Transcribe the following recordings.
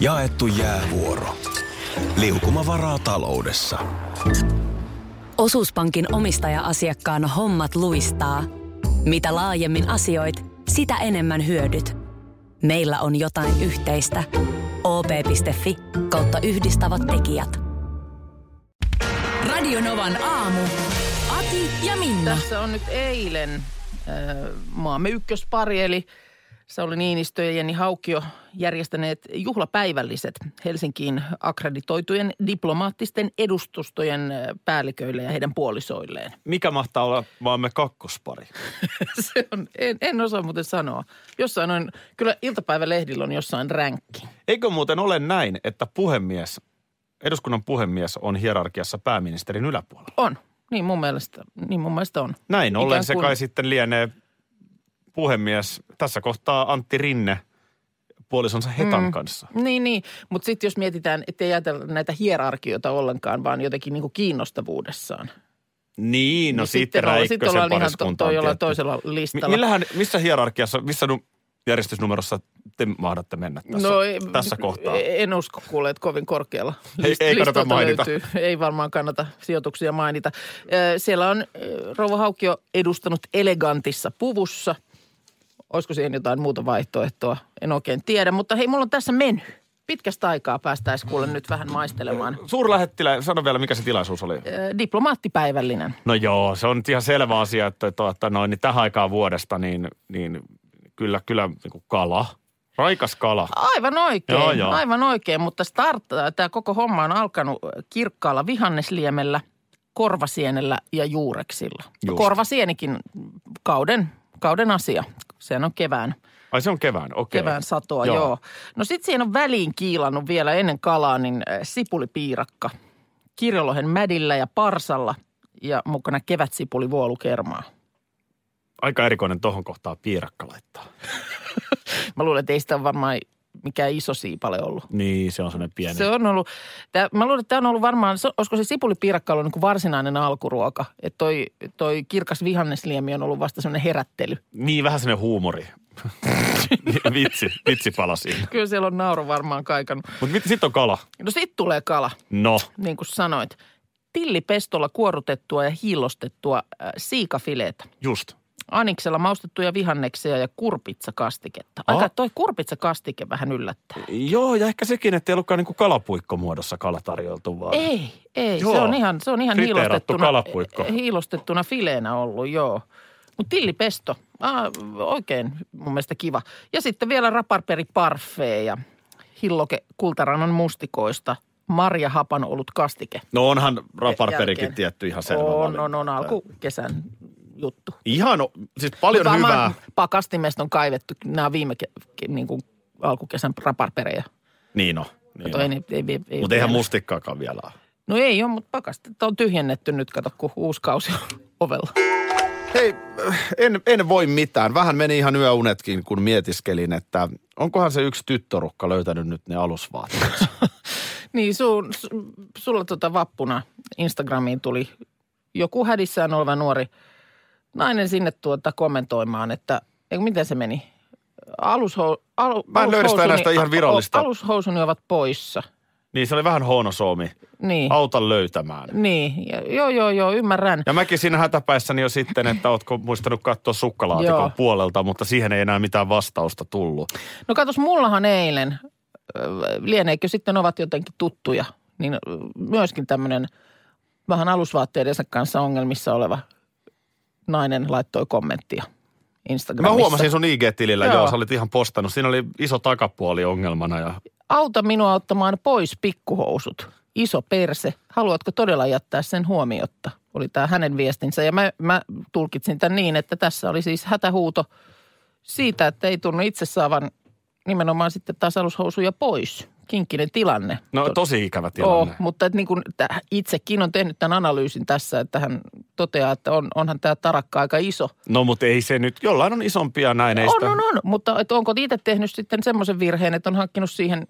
Jaettu jäävuoro. Liukumavaraa taloudessa. Osuuspankin omistaja-asiakkaan hommat luistaa. Mitä laajemmin asioit, sitä enemmän hyödyt. Meillä on jotain yhteistä. op.fi/yhdistävät tekijät. Radio Novan aamu. Ati ja Minna. Tässä on nyt eilen maamme ykköspari, eli Sauli Niinistö ja Jenni Haukio järjestäneet juhlapäivälliset Helsinkiin akkreditoitujen diplomaattisten edustustojen päälliköille ja heidän puolisoilleen. Mikä mahtaa olla maamme kakkospari? Se on, en osaa muuten sanoa. Jossain on, kyllä iltapäivälehdillä on jossain ränkki. Eikö muuten ole näin, että puhemies, eduskunnan puhemies on hierarkiassa pääministerin yläpuolella? On, niin mun mielestä on. Näin ollen se kai sitten lienee puhemies. Tässä kohtaa Antti Rinne puolisonsa Hetan kanssa. Niin. Mutta sitten jos mietitään, ettei ajatella näitä hierarkioita ollenkaan, vaan jotenkin niinku kiinnostavuudessaan. Niin, no niin sitten Räikkösen pariskunta on tietty. Toisella listalla. Missä hierarkiassa, missä järjestysnumerossa te mahdatte mennä tässä kohtaa? En usko kuule, että kovin korkealla. Ei kannata mainita. Löytyy. Ei varmaan kannata sijoituksia mainita. Siellä on rouva Haukio edustanut elegantissa puvussa. Olisiko siihen jotain muuta vaihtoehtoa? En oikein tiedä, mutta hei, mulla on tässä mennyt. Pitkästä aikaa päästäisiin kuule nyt vähän maistelemaan. Suurlähettilä, sano vielä, mikä se tilaisuus oli? Diplomaattipäivällinen. No joo, se on ihan selvä asia, että tähän aikaan vuodesta niin kyllä niin kala, raikas kala. Aivan oikein, joo. Aivan oikein, mutta tämä koko homma on alkanut kirkkaalla vihannesliemellä, korvasienellä ja juureksilla. Just. Korvasienikin kauden asia. Sehän on kevään. Ai se on kevään, okei. Kevään satoa, joo. No sit siihen on väliin kiilannut vielä ennen kalaa, niin sipulipiirakka. Kirjolohen mädillä ja parsalla ja mukana kevätsipulivuolukermaa. Aika erikoinen tohon kohtaan piirakka laittaa. Mä luulen, että ei sitä ole varmaan mikään iso siipale ollut. Niin, se on sellainen pieni. Se on ollut. Mä luulen, että tämä on ollut varmaan, olisiko se sipulipiirakka ollut niin kuin varsinainen alkuruoka. Että toi kirkas vihannesliemi on ollut vasta sellainen herättely. Niin, vähän sellainen huumori. Vitsi palasi. Kyllä siellä on nauru varmaan kaikannut. Mutta sitten on kala. No sitten tulee kala. No. Niin kuin sanoit. Tillipestolla kuorutettua ja hiillostettua siikafileetä. Just. Aniksella maustettuja vihanneksia ja kurpitsakastiketta. Aika toi kurpitsakastike vähän yllättää. Joo, ja ehkä sekin, että ei ollutkaan niinku kalapuikkomuodossa kala tarjoltu vaan. Ei. Joo. Se on ihan hiilostettuna fileenä ollut, joo. Mutta tillipesto, oikein mun mielestä kiva. Ja sitten vielä raparperiparfee ja hilloke kultarannan mustikoista. Marjahapan ollut kastike. No onhan raparperikin jälkeen. Tietty ihan selvä. On alkukesän juttu. Ihan, siis paljon hyvää. Pakastimesta on kaivettu nämä viime alkukesän raparperejä. Niin on. Niin mutta eihän mustikkaakaan vielä. No ei ole, mutta pakastetta on tyhjennetty nyt, kato kun uusi kausi on ovella. Hei, en voi mitään. Vähän meni ihan yöunetkin, kun mietiskelin, että onkohan se yksi tyttörukka löytänyt nyt ne alusvaatteet. Niin, sulla vappuna Instagramiin tuli joku hädissään oleva nuori nainen sinne kommentoimaan, että miten se meni? Mä en löydä sitä ihan virallista. Alushousuni ovat poissa. Niin, se oli vähän huono Suomi. Niin. Auta löytämään. Niin, joo, ymmärrän. Ja mäkin siinä hätäpäissäni jo sitten, että ootko muistanut katsoa sukkalaatikon puolelta, mutta siihen ei enää mitään vastausta tullut. No katos, mullahan eilen, lieneikö sitten ovat jotenkin tuttuja, niin myöskin tämmöinen vähän alusvaatteidensa kanssa ongelmissa oleva nainen laittoi kommenttia Instagramissa. Mä huomasin sun IG-tilillä, joo, sä olit ihan postannut. Siinä oli iso takapuoli ongelmana ja... Auta minua ottamaan pois pikkuhousut. Iso perse. Haluatko todella jättää sen huomiotta? Oli tämä hänen viestinsä. Ja mä tulkitsin tämän niin, että tässä oli siis hätähuuto siitä, että ei tunnu itse saavan nimenomaan sitten taas alushousuja pois. Kinkkinen tilanne. No tosi ikävä tilanne. Joo, mutta et niin kun itsekin on tehnyt tämän analyysin tässä, että hän toteaa, että onhan tämä tarakka aika iso. No mutta ei se nyt, jollain on isompia näineistä. On, mutta et onko itse tehnyt sitten semmoisen virheen, että on hankkinut siihen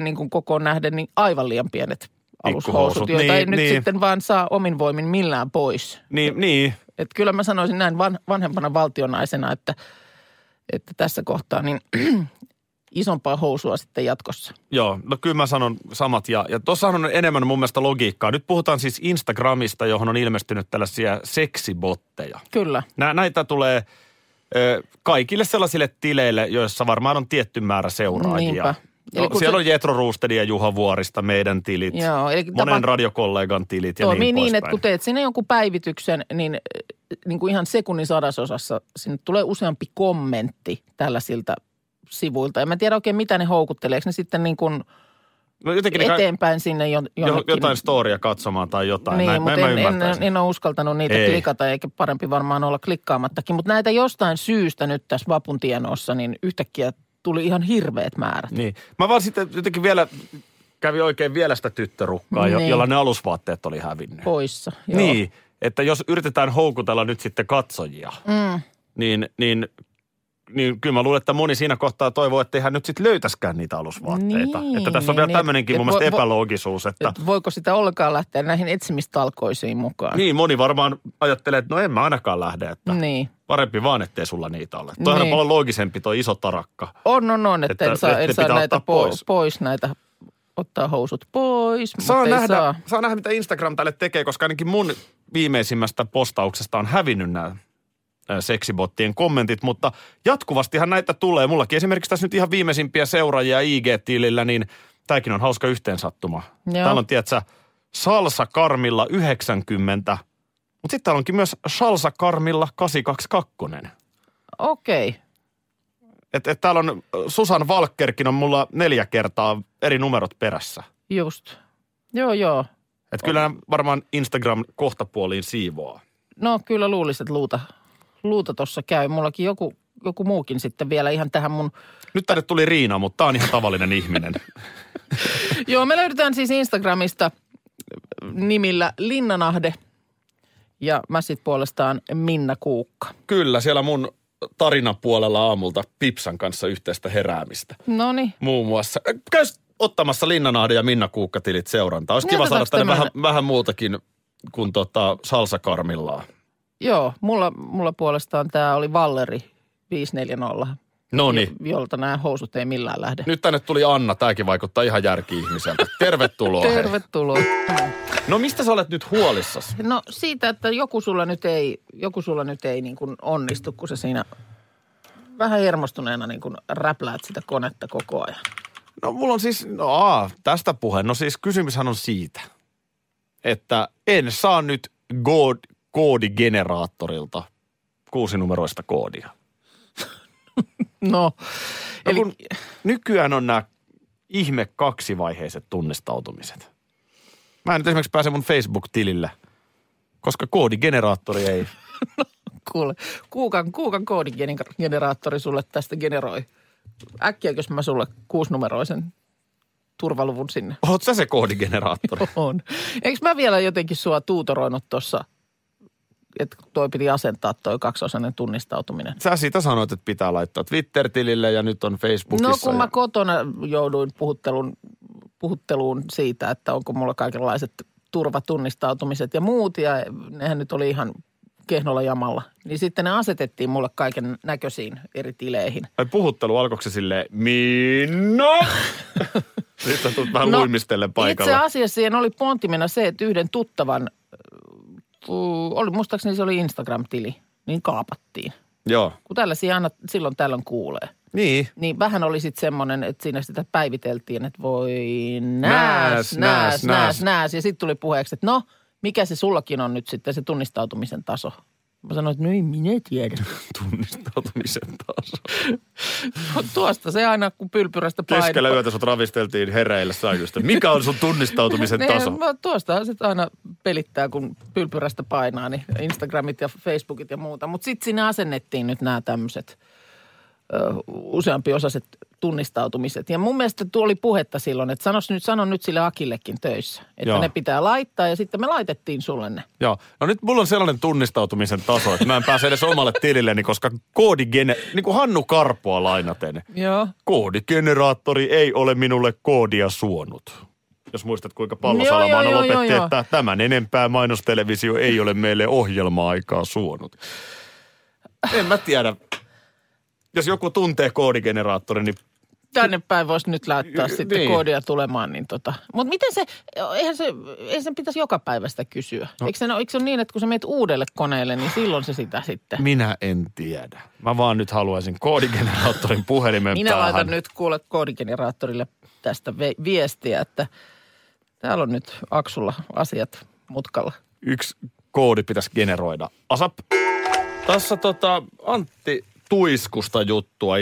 niin kuin kokoon nähden niin aivan liian pienet alushousut, joita niin, ei nyt sitten vaan saa omin voimin millään pois. Niin. Että kyllä mä sanoisin näin vanhempana valtionaisena, että tässä kohtaa niin... isompaa housua sitten jatkossa. Joo, no kyllä mä sanon samat. Ja tuossahan on enemmän mun mielestä logiikkaa. Nyt puhutaan siis Instagramista, johon on ilmestynyt tällaisia seksibotteja. Kyllä. Näitä tulee kaikille sellaisille tileille, joissa varmaan on tietty määrä seuraajia. Niinpä. No, siellä on Jetro Roostela ja Juha Vuorista meidän tilit, joo, eli monen radiokollegan tilit ja niin poispäin. Niin, että kun teet sinne jonkun päivityksen, niin kuin ihan sekunnin sadasosassa sinne tulee useampi kommentti tällaisilta sivuilta. Ja mä en tiedä oikein, mitä ne houkuttelee. Ne sitten niin kuin no eteenpäin sinne jonnekin? Jotain storia katsomaan tai jotain. Niin, näin, mutta en ole uskaltanut niitä klikata, eikä parempi varmaan olla klikkaamattakin. Mutta näitä jostain syystä nyt tässä vapun tienoossa, niin yhtäkkiä tuli ihan hirveät määrät. Niin. Mä vaan sitten jotenkin vielä kävi oikein vielä sitä tyttörukkaa, niin, jolla ne alusvaatteet oli hävinnyt. Poissa, joo. Niin, että jos yritetään houkutella nyt sitten katsojia, niin kyllä mä luulen, että moni siinä kohtaa toivoo, että eihän nyt sitten löytäskään niitä alusvaatteita. Niin, että tässä on vielä tämmöinenkin mun mielestä epäloogisuus, että voiko sitä ollenkaan lähteä näihin etsimistalkoisiin mukaan? Niin, moni varmaan ajattelee, että no en mä ainakaan lähde, että niin, parempi vaan, ettei sulla niitä ole. Niin. Toihan on paljon loogisempi toi iso tarakka. On, että en saa näitä pois näitä, ottaa housut pois, Saa nähdä, mitä Instagram tälle tekee, koska ainakin mun viimeisimmästä postauksesta on hävinnyt nämä seksibottien kommentit, mutta jatkuvastihan näitä tulee. Mullakin esimerkiksi tässä nyt ihan viimeisimpiä seuraajia IG-tilillä, niin tämäkin on hauska yhteensattuma. Joo. Täällä on, tiedätkö, Salsa Karmilla 90, mutta sitten täällä onkin myös Salsa Karmilla 822. Okei. Et täällä on, Susan Valkkerkin on mulla 4 kertaa eri numerot perässä. Just. Joo. Että kyllä varmaan Instagram kohtapuoliin siivoaa. No kyllä luulisin, että luuta tuossa käy. Mullakin joku muukin sitten vielä ihan tähän mun. Nyt tänne tuli Riina, mutta tää on ihan tavallinen ihminen. Joo, me löydetään siis Instagramista nimillä Linnanahde ja mä sit puolestaan Minna Kuukka. Kyllä, siellä mun tarinapuolella aamulta Pipsan kanssa yhteistä heräämistä. Noniin. Muun muassa. Käy ottamassa Linnanahde ja Minna Kuukka tilit seurantaa. Olisi kiva saada tänne vähän muutakin kuin salsakarmillaa. Joo, mulla puolestaan tämä oli Valleri 540, jolta nämä housut ei millään lähde. Nyt tänne tuli Anna, tämäkin vaikuttaa ihan järki-ihmiseltä. Tervetuloa. Tervetuloa. Hei. No mistä sä olet nyt huolissasi? No siitä, että joku sulla nyt ei niin kuin onnistu, kun sä siinä vähän hermostuneena niin kuin räpläät sitä konetta koko ajan. No mulla on siis, tästä puheen. No siis kysymyshän on siitä, että en saa nyt koodigeneraattorilta 6-numeroista koodia. Eli nykyään on nämä ihme 2-vaiheiset tunnistautumiset. Mä en nyt esimerkiksi pääse mun Facebook-tilille, koska koodigeneraattori ei. No, kuule, kuukan koodigeneraattori sulle tästä generoi. Äkkiäkös mä sulle 6-numeroisen turvaluvun sinne? Oot sä se koodigeneraattori? On. Eikö mä vielä jotenkin sua tuutoroinut tossa, että toi piti asentaa toi 2-osainen tunnistautuminen? Sä siitä sanoit, että pitää laittaa Twitter-tilille ja nyt on Facebookissa. No kun mä kotona jouduin puhutteluun siitä, että onko mulla kaikenlaiset turvatunnistautumiset ja muut, ja nehän nyt oli ihan kehnolla jamalla. Niin sitten ne asetettiin mulle kaiken näköisiin eri tileihin. Ai puhuttelu, alkoiko se silleen, Minna? Nyt sä tulet vähän luimistellen paikalla. Itse asiassa siihen oli pontimena se, että yhden tuttavan muistaakseni se oli Instagram-tili, niin kaapattiin. Joo. Kun tällaisia aina silloin tällöin kuulee. Niin. Niin vähän oli sitten semmoinen, että siinä sitä päiviteltiin, että voi nääs. Ja sitten tuli puheeksi, että no, mikä se sullakin on nyt sitten se tunnistautumisen taso? Mä sanoin, että no ei minä tiedä. Tunnistautumisen taso. No, tuosta se aina, kun pylpyrästä painaa. Keskellä yötä sut ravisteltiin hereille säännöstä. Mikä on sun tunnistautumisen taso? Tuostahan se aina pelittää, kun pylpyrästä painaa, niin Instagramit ja Facebookit ja muuta. Mutta sitten sinne asennettiin nyt nämä tämmöiset useampiosaiset tunnistautumiset. Ja mun mielestä tuo oli puhetta silloin, että sano nyt sille Akillekin töissä, että ne pitää laittaa ja sitten me laitettiin sulle ne. Joo. No nyt mulla on sellainen tunnistautumisen taso, että mä en pääse edes omalle tililleni, koska niin kuin Hannu Karpoa lainaten. Joo. Koodigeneraattori ei ole minulle koodia suonut. Jos muistat, kuinka Pallosalamaana lopetti, että tämän enempää mainostelevisio ei ole meille ohjelma-aikaa suonut. En mä tiedä. Jos joku tuntee koodigeneraattorin, niin tänne päin voisi nyt laittaa sitten niin. Koodia tulemaan. Niin Mutta miten se, eihän sen pitäisi joka päivä sitä kysyä. No. Eikö se ole niin, että kun sä menet uudelle koneelle, niin silloin se sitä sitten. Minä en tiedä. Mä vaan nyt haluaisin koodigeneraattorin puhelimen minä päähän. Minä laitan nyt kuule koodigeneraattorille tästä viestiä, että täällä on nyt Aksulla asiat mutkalla. Yksi koodi pitäisi generoida. ASAP. Tässä Antti Tuiskusta juttua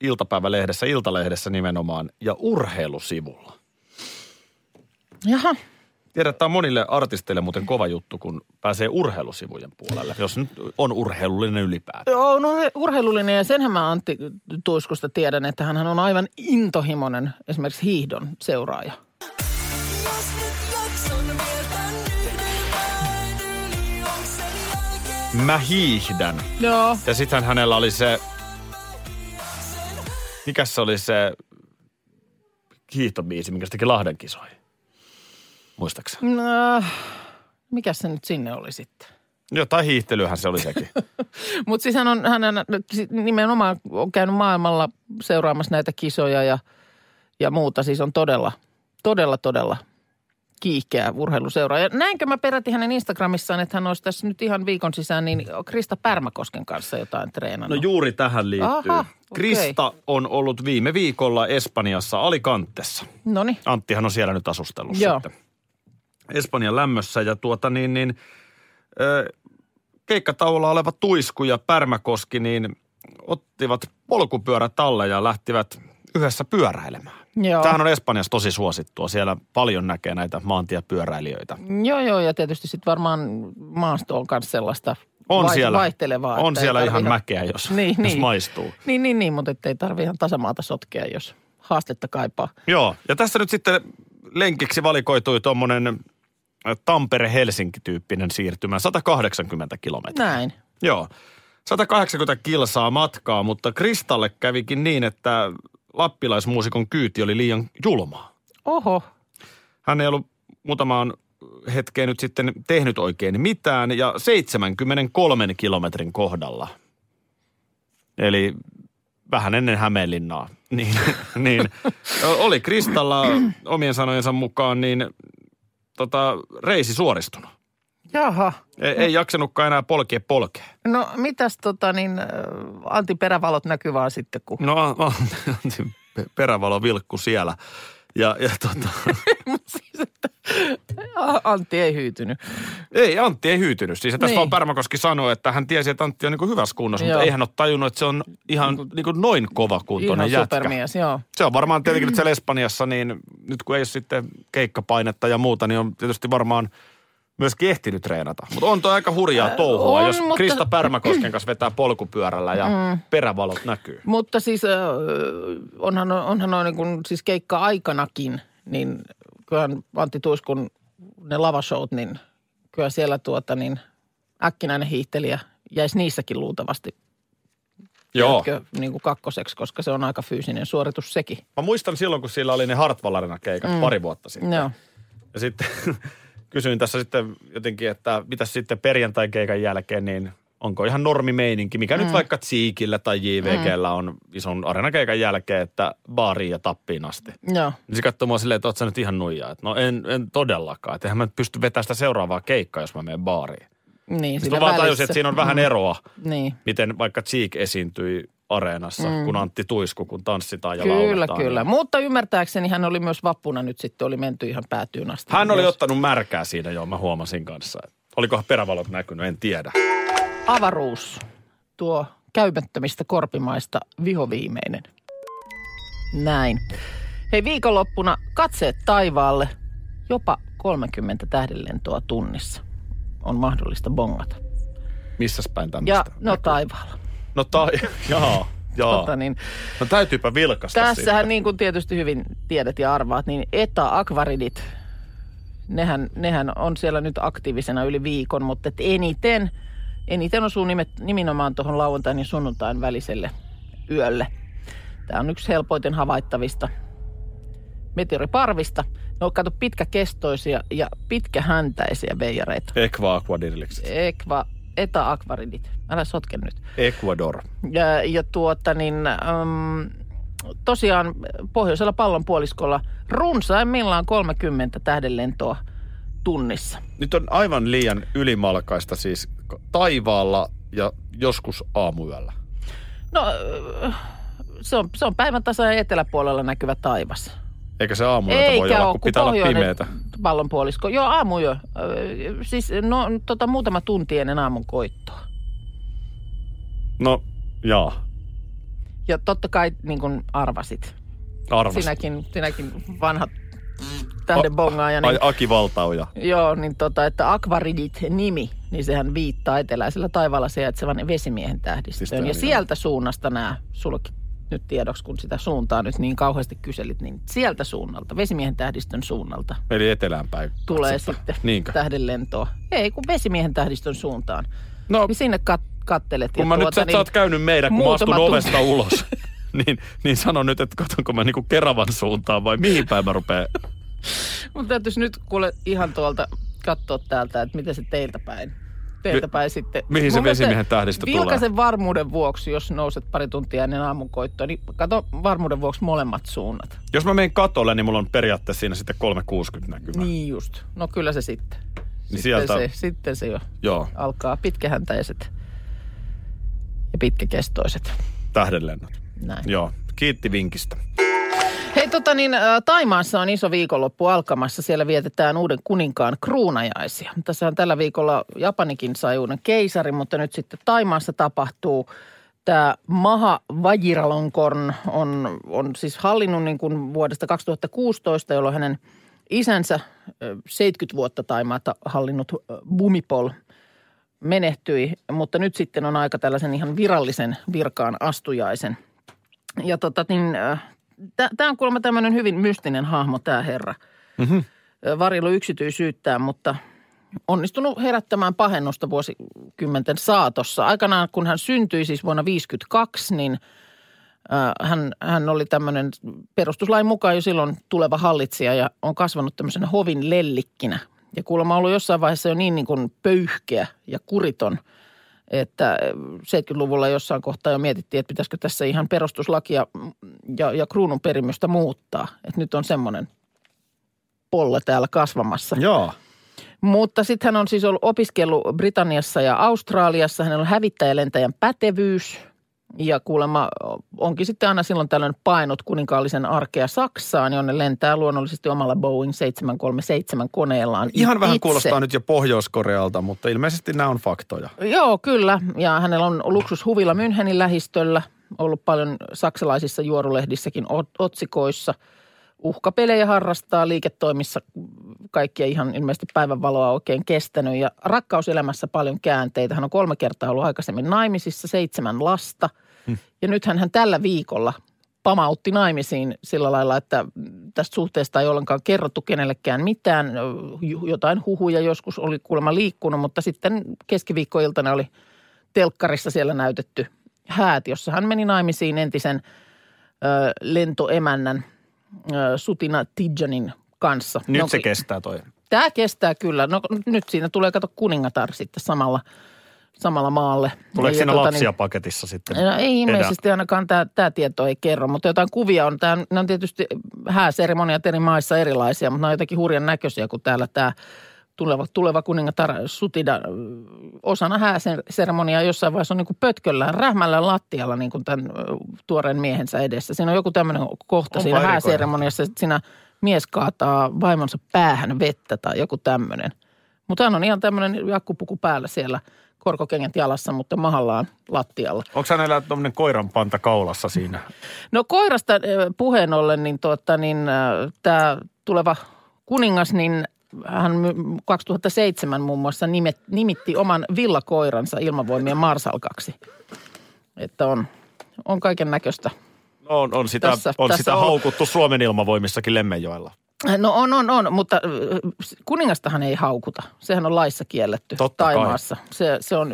iltapäivälehdessä, Iltalehdessä nimenomaan ja urheilusivulla. Jaha. Tiedetään monille artisteille muuten kova juttu, kun pääsee urheilusivujen puolelle, jos nyt on urheilullinen ylipäätään. Joo, no urheilullinen ja senhän mä Antti Tuiskusta tiedän, että hän on aivan intohimoinen esimerkiksi hiihdon seuraaja. Mä hiihdän. Joo. Ja sitten hänellä oli se, mikäs se oli se hiihtobiisi, mikä se teki Lahden kisoihin? Muistaakseni? No, mikäs se nyt sinne oli sitten? Jotain hiihtelyhän se oli sekin. Mutta siis hän on nimenomaan on käynyt maailmalla seuraamassa näitä kisoja ja muuta. Siis on todella kiihkeä urheiluseura. Ja näinkö mä perätin hänen Instagramissaan, että hän olisi tässä nyt ihan viikon sisään, niin Krista Pärmäkosken kanssa jotain treenannut. No juuri tähän liittyy. Aha, Krista on ollut viime viikolla Espanjassa Alicantessa. Noniin. Anttihan on siellä nyt asustellut sitten. Espanjan lämmössä ja keikkataululla oleva Tuisku ja Pärmäkoski niin ottivat polkupyörätalle ja lähtivät yhdessä pyöräilemään. Joo. Tämähän on Espanjassa tosi suosittua. Siellä paljon näkee näitä maantiepyöräilijöitä. Joo, ja tietysti sitten varmaan maasto on myös sellaista vaihtelevaa. On siellä ihan mäkeä, jos maistuu. Niin, mutta ettei tarvitse ihan tasamaata sotkea, jos haastetta kaipaa. Joo, ja tässä nyt sitten lenkiksi valikoitui tuommoinen Tampere-Helsinki-tyyppinen siirtymä, 180 kilometriä. Näin. Joo, 180 kilsaa matkaa, mutta Kristalle kävikin niin, että lappilaismuusikon kyyti oli liian julmaa. Oho. Hän ei ollut muutamaan hetkeen nyt sitten tehnyt oikein mitään ja 73 kilometrin kohdalla. Eli vähän ennen Hämeenlinnaa. Niin. Oli Kristalla omien sanojensa mukaan reisi suoristunut. Jaha. Ei jaksanutkaan enää polkea. No mitäs Antin perävalot näkyy vaan sitten kun. No Antin perävalo vilkku siellä. Ja siis, että Antti ei hyytynyt. Ei, Antti ei hyytynyt. Siis tässä vaan Pärmäkoski sanoi, että hän tiesi, että Antti on niinku hyvässä kunnossa, mutta ei hän ole tajunnut, että se on ihan niinku noin kovakuntoinen ihan jätkä. Ihan supermies, joo. Se on varmaan tietenkin nyt siellä Espanjassa, niin nyt kun ei ole sitten keikkapainetta ja muuta, niin on tietysti varmaan myöskin ehtinyt treenata. Mutta on toi aika hurjaa touhua, jos Krista Pärmäkosken kanssa vetää polkupyörällä ja perävalot näkyy. Mutta siis onhan noin niin kuin siis keikka-aikanakin, niin kyllähän Antti Tuiskun ne lavashowt, niin kyllä siellä äkkinäinen hiihtelijä jäisi niissäkin luultavasti. Joo. Niin kuin kakkoseksi, koska se on aika fyysinen suoritus sekin. Mä muistan silloin, kun siellä oli ne Hartwall-arena-keikat pari vuotta sitten. Joo. Ja sitten kysyin tässä sitten jotenkin, että mitäs sitten perjantai-keikan jälkeen, niin onko ihan normimeininki, mikä nyt vaikka Tsiikillä tai JVGllä on ison areenakeikan jälkeen, että baariin ja tappiin asti. Joo. Niin se katsoi mua silleen, että oot sä nyt ihan nuijaa. No en todellakaan, että eihän mä pysty vetämään sitä seuraavaa keikkaa, jos mä menen baariin. Niin, sillä välissä. Mä tajusin, että siinä on vähän eroa, miten vaikka Tsiik esiintyi areenassa, kun Antti Tuisku, kun tanssitaan ja lauletaan. Kyllä. Mutta ymmärtääkseni hän oli myös vappuna nyt sitten, oli menty ihan päätyyn asti. Hän oli ottanut märkää siinä, joo, mä huomasin kanssa. Olikohan perävalot näkynyt, en tiedä. Avaruus, tuo käymättömistä korpimaista vihoviimeinen. Näin. Hei, viikonloppuna katseet taivaalle, jopa 30 tähdenlentoa tunnissa on mahdollista bongata. Missäs päin tämmöistä? No taivaalla. No jaa. No täytyypä vilkaista siitä. Tässähän niin kuin tietysti hyvin tiedät ja arvaat, niin etäakvaridit, nehän on siellä nyt aktiivisena yli viikon, mutta et eniten osuu nimenomaan tuohon lauantain ja sunnuntain väliselle yölle. Tämä on yksi helpoiten havaittavista meteoriparvista. Ne on kato pitkäkestoisia ja pitkähäntäisiä veijareita. Ekvaakvadirlikset. Etäakvaridit. Älä sotke nyt. Ecuador. Ja tosiaan pohjoisella pallonpuoliskolla runsaimmillaan 30 tähdenlentoa tunnissa. Nyt on aivan liian ylimalkaista siis taivaalla ja joskus aamuyöllä. No se on päivän tasan eteläpuolella näkyvä taivas. Eikä se aamuyötä voi olla, kun pitää olla pimeätä. Pallonpuolisko. Joo, aamuyö. Siis muutama tunti ennen aamun koittoa. No, jaa. Ja totta kai niin kuin arvasit. Arvasit. Sinäkin vanha tähdenbongaaja. Niin, Aki Valtauja. Joo, niin että Akvaridit-nimi, niin sehän viittaa eteläisellä taivaalla sijaitsevan vesimiehen tähdistöön. Siis ja sieltä suunnasta nämä sulki. Nyt tiedoksi, kun sitä suuntaa nyt niin kauheasti kyselit, niin sieltä suunnalta, vesimiehen tähdistön suunnalta. Eli etelään päin. Tulee sitten tähdenlentoa. Ei, kun vesimiehen tähdistön suuntaan. No, niin sinne kattelet. Kun ja mä nyt sä oot käynyt meidän, kun mä astun ovesta ulos, niin sano nyt, että katsonko mä niinku Keravan suuntaan vai mihin päin mä rupean. Mun täytyisi nyt kuule ihan tuolta katsoa täältä, että miten se teiltä päin. Sitten. Mihin se vesimiehen tähdistö tulee? Vilkaisen varmuuden vuoksi, jos nouset pari tuntia ennen aamunkoittoa, niin kato varmuuden vuoksi molemmat suunnat. Jos mä menen katolle, niin mulla on periaatteessa siinä sitten 360 näkymä. Niin just. No kyllä se sitten. Niin sieltä... Sitten se jo alkaa pitkähäntäiset ja pitkäkestoiset. Tähdenlennot. Näin. Joo. Kiitti vinkistä. Hei Taimaassa on iso viikonloppu alkamassa. Siellä vietetään uuden kuninkaan kruunajaisia. Tässä on tällä viikolla Japanikin sai uuden keisarin, mutta nyt sitten Taimaassa tapahtuu. Tämä Maha Vajiralongkorn on siis hallinnut niin kuin vuodesta 2016, jolloin hänen isänsä 70 vuotta Taimaata hallinnut Bumipol menehtyi. Mutta nyt sitten on aika tällaisen ihan virallisen virkaan astujaisen. Ja tämä on kuulemma tämmöinen hyvin mystinen hahmo, tämä herra. Mm-hmm. Varjellut yksityisyyttään, mutta onnistunut herättämään pahennusta vuosikymmenten saatossa. Aikanaan, kun hän syntyi siis vuonna 1952, niin hän oli tämmöinen perustuslain mukaan jo silloin tuleva hallitsija ja on kasvanut tämmöisenä hovin lellikkinä. Ja kuulemma ollut jossain vaiheessa jo niin kuin pöyhkeä ja kuriton, että 70-luvulla jossain kohtaa jo mietittiin, että pitäisikö tässä ihan perustuslakia ja kruunun perimystä muuttaa. Että nyt on semmoinen polla täällä kasvamassa. Joo. Mutta sitten hän on siis ollut opiskellut Britanniassa ja Australiassa. Hänellä on hävittäjälentäjän pätevyys ja kuulemma onkin sitten aina silloin tällainen painot kuninkaallisen arkea Saksaan, jonne lentää luonnollisesti omalla Boeing 737 koneellaan Ihan vähän kuulostaa nyt jo Pohjois-Korealta, mutta ilmeisesti nämä on faktoja. Joo, kyllä. Ja hänellä on luksushuvila Münchenin lähistöllä, ollut paljon saksalaisissa juorulehdissäkin otsikoissa. Uhkapelejä harrastaa, liiketoimissa kaikkia ihan ilmeisesti päivänvaloa oikein kestänyt ja rakkauselämässä paljon käänteitä. Hän on 3 kertaa ollut aikaisemmin naimisissa, 7 lasta ja nythän hän tällä viikolla pamautti naimisiin sillä lailla, että tästä suhteesta ei ollenkaan kerrottu kenellekään mitään. Jotain huhuja joskus oli kuulemma liikkunut, mutta sitten keskiviikkoiltana oli telkkarissa siellä näytetty häät, jossa hän meni naimisiin entisen lentoemännän Suthida Tidjainin kanssa. Nyt se kestää toi. Tämä kestää kyllä. No nyt siinä tulee, kato, kuningatar sitten samalla maalle. Tuleeko siinä lapsia paketissa sitten? No ei ilmeisesti ainakaan tämä tieto ei kerro, mutta jotain kuvia on. Nämä on tietysti hääseremoniat eri maissa erilaisia, mutta nämä on jotenkin hurjan näköisiä, kun täällä tämä tuleva kuningatar Suthida osana hääseremoniaa jossain vaiheessa on niin kuin pötköllään, rähmällään lattialla niin kuin tämän tuoreen miehensä edessä. Siinä on joku tämmöinen kohta siinä hääseremoniassa, että siinä mies kaataa vaimonsa päähän vettä tai joku tämmöinen. Mutta hän on ihan tämmöinen jakkupuku päällä siellä, korkokengät jalassa, mutta mahallaan lattialla. Onko hänellä tuommoinen koiranpanta kaulassa siinä? No koirasta puheen ollen, niin, tämä tuleva kuningas, niin hän 2007 muun muassa nimitti oman villakoiransa ilmavoimien marsalkaksi. Että on kaiken näköistä. No on sitä, tässä, on tässä sitä haukuttu Suomen ilmavoimissakin Lemmenjoella. No on, mutta kuningastahan ei haukuta. Sehän on laissa kielletty Taimaassa.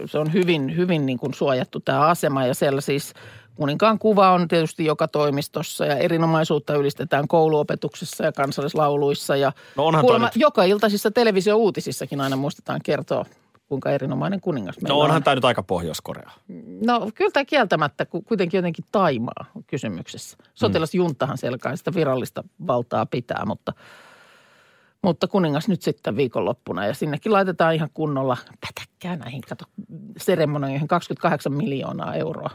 Se on hyvin, hyvin niin kuin suojattu tämä asema ja siellä siis kuninkaan kuva on tietysti joka toimistossa ja erinomaisuutta ylistetään kouluopetuksessa ja kansallislauluissa. Ja no onhan kuulemma joka iltaisissa televisiouutisissakin aina muistetaan kertoa kuinka erinomainen kuningas meillä on. No onhan tämä nyt aika Pohjois-Korea. No kyllä tämä kieltämättä, kuitenkin jotenkin Taimaa on kysymyksessä. Sotilasjuntahan selkaan sitä virallista valtaa pitää, mutta kuningas nyt sitten viikonloppuna. Ja sinnekin laitetaan ihan kunnolla pätäkkää näihin, kato, seremonioihin 28 miljoonaa euroa.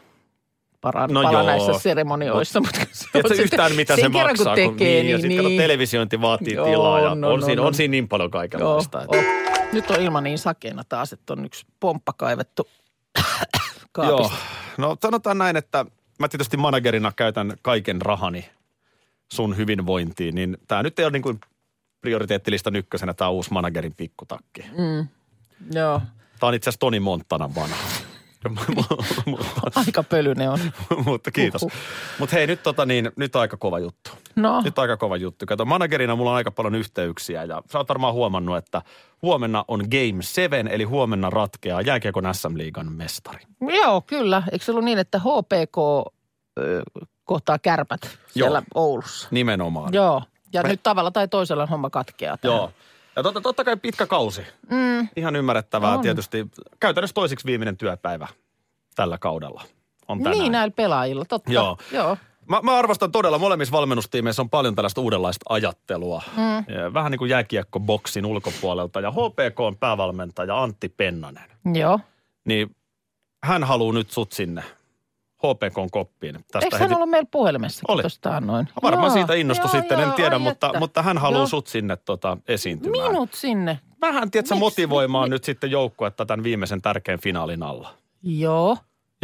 Para näissä seremonioissa, mutta se on sitten yhtään mitä se maksaa, kun tekee, niin. Ja sitten kun televisiointi vaatii tilaa ja on siinä niin paljon kaikenlaista. Nyt on ilma niin sakeena taas, että on yksi pomppa kaivettu kaapista. Joo, no sanotaan näin, että mä tietysti managerina käytän kaiken rahani sun hyvinvointiin, niin tää nyt ei ole niin kuin prioriteettilistan ykkösenä, tää on uusi managerin pikkutakki. Joo. Tää on itse asiassa Toni Monttanan vanha. Aika pölyne on. Mutta kiitos. Mutta hei, nyt aika kova juttu. No. Nyt aika kova juttu. Kato, managerina mulla on aika paljon yhteyksiä ja sä oot varmaan huomannut, että huomenna on Game 7, eli huomenna ratkeaa jääkiekon SM-liigan mestari. Joo, kyllä. Eikö se ollut niin, että HPK kohtaa Kärpät siellä Oulussa? Nimenomaan. Joo, ja nyt tavalla tai toisella homma katkeaa. Joo. Ja totta kai pitkä kausi. Ihan ymmärrettävää on. Tietysti. Käytännössä toisiksi viimeinen työpäivä tällä kaudella on tänään. Niin näillä pelaajilla, totta. Joo. Mä arvostan todella, molemmissa valmennustiimeissä on paljon tällaista uudenlaista ajattelua. Vähän niin kuin jääkiekkoboksin ulkopuolelta. Ja HPK on päävalmentaja Antti Pennanen. Joo. Niin hän haluaa nyt sut sinne HPK:n koppiin. Eikö hän ollut meillä puhelimessakin tuosta annoin? Varmaan siitä innostui sitten, en tiedä, mutta hän haluaa sut sinne esiintymään. Minut sinne? Vähän, tiedätkö, motivoimaan nyt sitten joukkuetta tämän viimeisen tärkeän finaalin alla. Joo.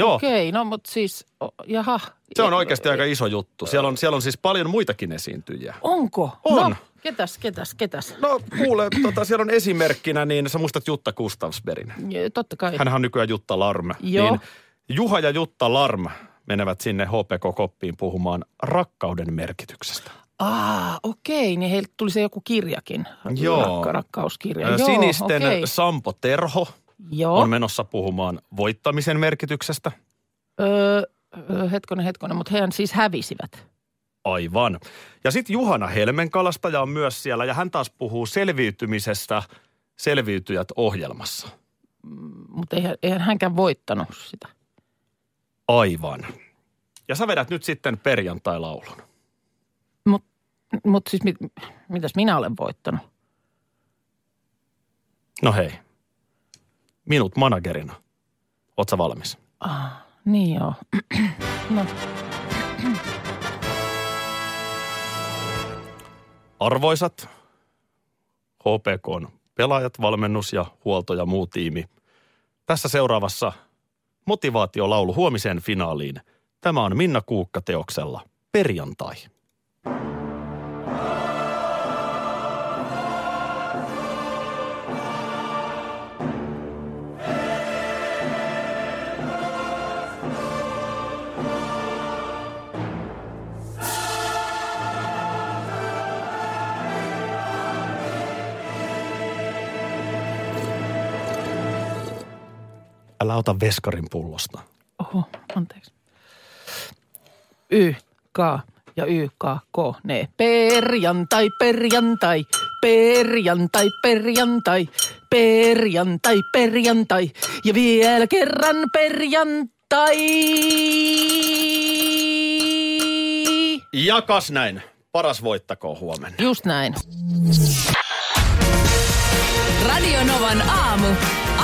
Okei, no mutta siis, jaha. Se on oikeasti aika iso juttu. Siellä on siis paljon muitakin esiintyjiä. Onko? On. No, ketäs? No kuule, siellä on esimerkkinä, niin sä muistat Jutta Gustafsbergin. Totta kai. Hänhän on nykyään Jutta Larm. Joo. Juha ja Jutta Larm menevät sinne HPK-koppiin puhumaan rakkauden merkityksestä. Okei. Niin heiltä tuli se joku kirjakin. Rakkauskirja. Sinisten Sampo Terho on menossa puhumaan voittamisen merkityksestä. Hetkonen, mutta hehän siis hävisivät. Aivan. Ja sitten Juhana Helmenkalastaja on myös siellä ja hän taas puhuu selviytymisestä Selviytyjät ohjelmassa. Mutta eihän hänkään voittanut sitä. Aivan. Ja sä vedät nyt sitten perjantai-laulun. Mut siis mitäs minä olen voittanut? No hei. Minut managerina. Oot sä valmis? Niin joo. No. Arvoisat HPK:n pelaajat, valmennus ja huolto ja muu tiimi. Tässä seuraavassa motivaatiolaulu huomiseen finaaliin. Tämä on Minna Kuukka -teoksella Perjantai. Älä ota veskarin pullosta. Oho, anteeksi. YK ja YKK, ne perjantai. Ja vielä kerran perjantai. Ja kas näin. Paras voittakoon huomenna. Just näin. Radio Novan aamu.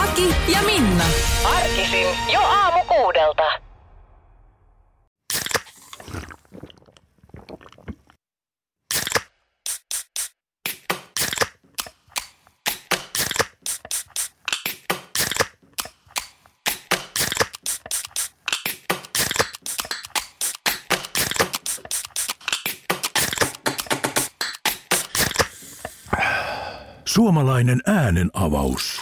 Aki ja Minna. Arkisin jo aamu 6:00. Suomalainen äänen avaus.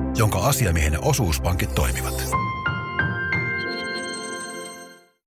jonka asiamiehen osuuspankit toimivat.